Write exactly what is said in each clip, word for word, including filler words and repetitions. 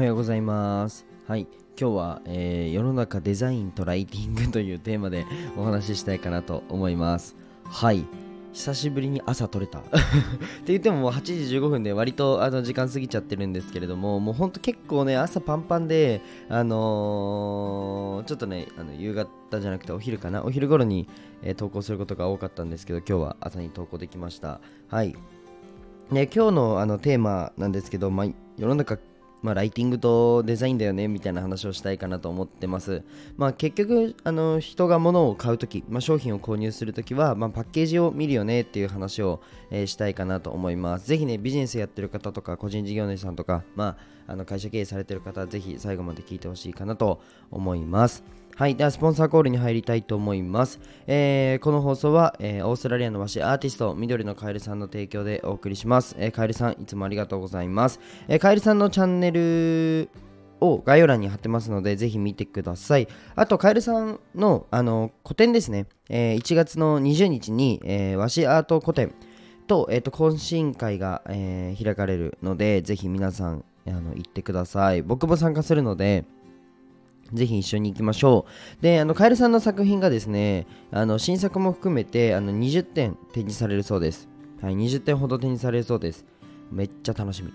おはようございます。はい、今日は、えー、世の中デザインとライティングというテーマでお話ししたいかなと思います。はい、久しぶりに朝撮れた。って言ってももうはちじじゅうごふんで割とあの時間過ぎちゃってるんですけれども、もうほんと結構ね、朝パンパンで、あのー、ちょっとね、あの夕方じゃなくてお昼かな、お昼頃に、えー、投稿することが多かったんですけど、今日は朝に投稿できました。はい。ね、今日のあのテーマなんですけど、まあ、世の中まあ、ライティングとデザインだよねみたいな話をしたいかなと思ってます。まあ、結局あの人が物を買うとき、まあ、商品を購入するときは、まあ、パッケージを見るよねっていう話を、えー、したいかなと思います。ぜひね、ビジネスやってる方とか個人事業主さんとか、まあ、あの会社経営されてる方はぜひ最後まで聞いてほしいかなと思います。はい、ではスポンサーコールに入りたいと思います。えー、この放送は、えー、オーストラリアの和紙アーティスト緑のカエルさんの提供でお送りします。えー、カエルさんいつもありがとうございます。えー、カエルさんのチャンネルを概要欄に貼ってますのでぜひ見てください。あとカエルさんの、あの個展ですね、えー、いちがつのにじゅうにちに、えー、和紙アート個展と、えーと懇親会が、えー、開かれるのでぜひ皆さんあの行ってください。僕も参加するのでぜひ一緒に行きましょう。で、あのカエルさんの作品がですね、あの新作も含めてあのにじゅってん展示されるそうです。はい、にじゅってんほど展示されるそうです。めっちゃ楽しみ。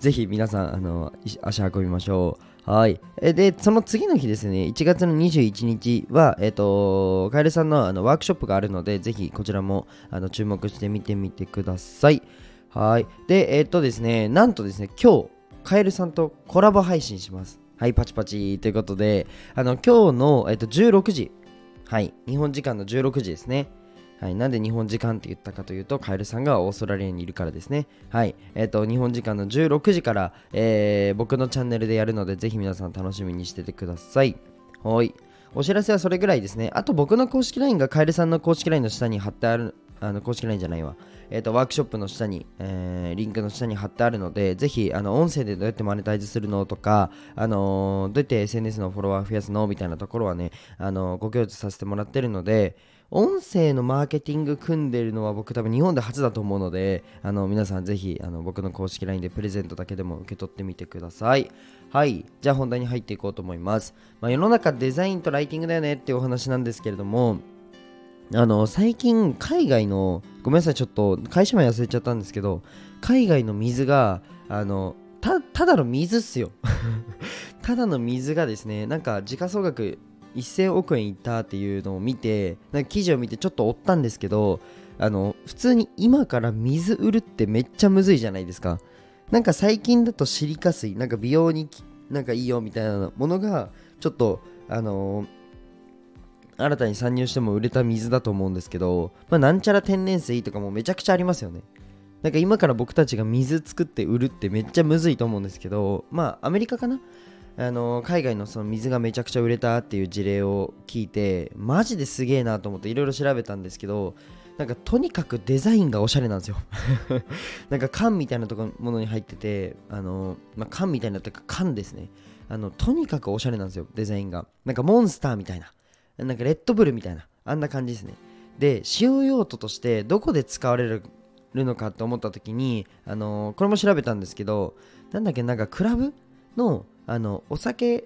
ぜひ皆さんあの足運びましょう。はい。で、その次の日ですね、いちがつのにじゅういちにちは、えっと、カエルさんの、あのワークショップがあるので、ぜひこちらもあの注目して見てみてください。はい。で、えっとですね、なんとですね、今日、カエルさんとコラボ配信します。はい、パチパチということで、あの今日の、えっと、じゅうろくじ、はい、日本時間のじゅうろくじですね。はい、なんで日本時間って言ったかというと、カエルさんがオーストラリアにいるからですね。はい、えっと、日本時間のじゅうろくじから、えー、僕のチャンネルでやるので、ぜひ皆さん楽しみにしててください。はい、お知らせはそれぐらいですね。あと、僕の公式 ライン がカエルさんの公式 ライン の下に貼ってある、あの公式 ライン じゃないわ。えっと、ワークショップの下に、えー、リンクの下に貼ってあるので、ぜひ、あの、音声でどうやってマネタイズするのとか、あのー、どうやって エスエヌエス のフォロワー増やすのみたいなところはね、あのー、ご教授させてもらってるので、音声のマーケティング組んでるのは僕多分日本で初だと思うので、あの、皆さんぜひ、あの、僕の公式 ライン でプレゼントだけでも受け取ってみてください。はい。じゃあ本題に入っていこうと思います。まあ、世の中デザインとライティングだよねっていうお話なんですけれども、あの最近海外のごめんなさいちょっと会社名忘れちゃったんですけど海外の水があの た, ただの水っすよただの水がですねなんか時価総額せんおくえんいったっていうのを見てなんか記事を見てちょっと追ったんですけどあの普通に今から水売るってめっちゃむずいじゃないですか。なんか最近だとシリカ水なんか美容になんかいいよみたいなものがちょっとあの新たに参入しても売れた水だと思うんですけど、まあ、なんちゃら天然水とかもめちゃくちゃありますよね。なんか今から僕たちが水作って売るってめっちゃむずいと思うんですけど、まあアメリカかなあの海外のその水がめちゃくちゃ売れたっていう事例を聞いてマジですげえなと思っていろいろ調べたんですけどなんかとにかくデザインがおしゃれなんですよなんか缶みたいなとこものに入っててあの、まあ、缶みたいなというか缶ですねあのとにかくおしゃれなんですよデザインがなんかモンスターみたいななんかレッドブルみたいなあんな感じですね。で使用用途としてどこで使われるのかと思った時にあのー、これも調べたんですけどなんだっけなんかクラブのあのお酒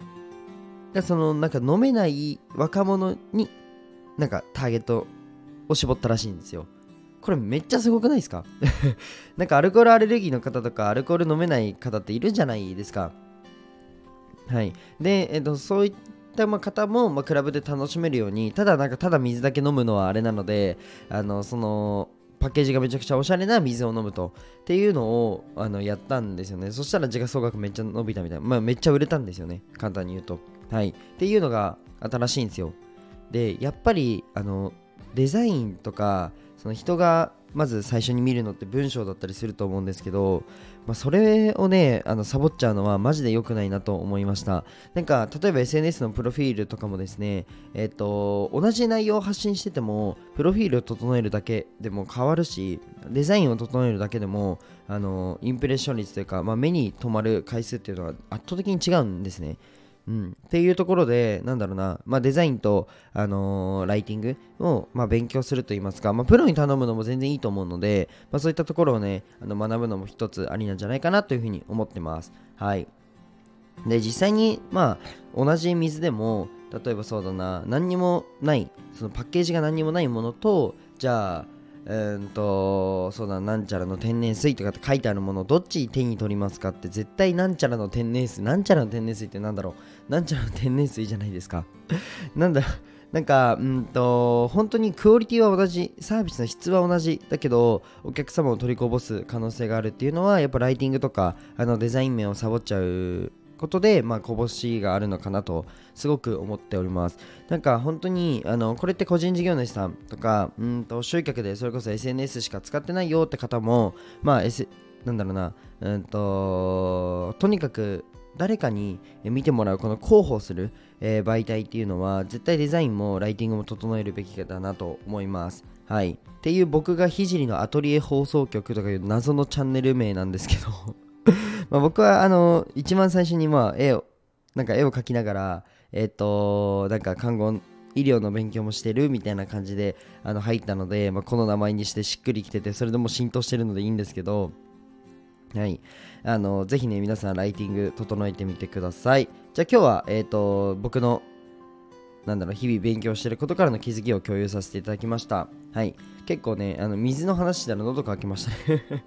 がそのなんか飲めない若者になんかターゲットを絞ったらしいんですよ。これめっちゃすごくないですかなんかアルコールアレルギーの方とかアルコール飲めない方っているじゃないですか。はいでえっとそういったまあ方もまあクラブで楽しめるようにただなんかただ水だけ飲むのはあれなのであのそのパッケージがめちゃくちゃおしゃれな水を飲むとっていうのをあのやったんですよね。そしたら時価総額めっちゃ伸びたみたいな、まあ、めっちゃ売れたんですよね簡単に言うと。はいっていうのが新しいんですよ。でやっぱりあのデザインとかその人がまず最初に見るのって文章だったりすると思うんですけど、まあ、それをねあのサボっちゃうのはマジで良くないなと思いました。なんか例えば エスエヌエス のプロフィールとかもですねえっと同じ内容を発信しててもプロフィールを整えるだけでも変わるしデザインを整えるだけでもあのインプレッション率というか、まあ、目に留まる回数っていうのは圧倒的に違うんですね。うん、っていうところでなんだろうな、まあ、デザインと、あのー、ライティングを、まあ、勉強するといいますか、まあ、プロに頼むのも全然いいと思うので、まあ、そういったところをねあの学ぶのも一つありなんじゃないかなというふうに思ってます。はいで実際にまあ同じ水でも例えばそうだな何にもないそのパッケージが何にもないものとじゃあえー、とそうだなんちゃらの天然水とかって書いてあるものどっち手に取りますかって絶対なんちゃらの天然水なんちゃらの天然水ってなんだろうなんちゃらの天然水じゃないですかなんだなんかうんと本当にクオリティは同じサービスの質は同じだけどお客様を取りこぼす可能性があるっていうのはやっぱライティングとかあのデザイン面をサボっちゃうことで、まあ、こぼしがあるのかなとすごく思っております。なんか本当にあのこれって個人事業主さんとかうんと集客でそれこそ エスエヌエス しか使ってないよって方もまあ、S、なんだろうなうんととにかく誰かに見てもらうこの広報する、えー、媒体っていうのは絶対デザインもライティングも整えるべきだなと思います。はいっていう僕がひじりのアトリエ放送局とかいう謎のチャンネル名なんですけどまあ僕はあの一番最初にまあ絵をなんか絵を描きながらえっとなんか看護医療の勉強もしてるみたいな感じであの入ったのでまあこの名前にしてしっくりきててそれでも浸透してるのでいいんですけどはいあのぜひね皆さんライティング整えてみてください。じゃあ今日はえっと僕のなんだろう日々勉強してることからの気づきを共有させていただきました。はい結構ねあの水の話したら喉乾きましたね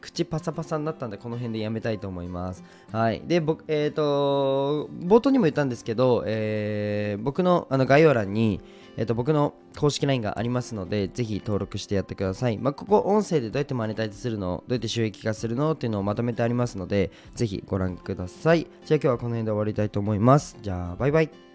口パサパサになったんでこの辺でやめたいと思います。はいで僕えっと冒頭にも言ったんですけど、えー、僕のあの概要欄にえっと僕の公式 ライン がありますのでぜひ登録してやってください。まあここ音声でどうやってマネタイズするのどうやって収益化するのっていうのをまとめてありますのでぜひご覧ください。じゃあ今日はこの辺で終わりたいと思います。じゃあバイバイ。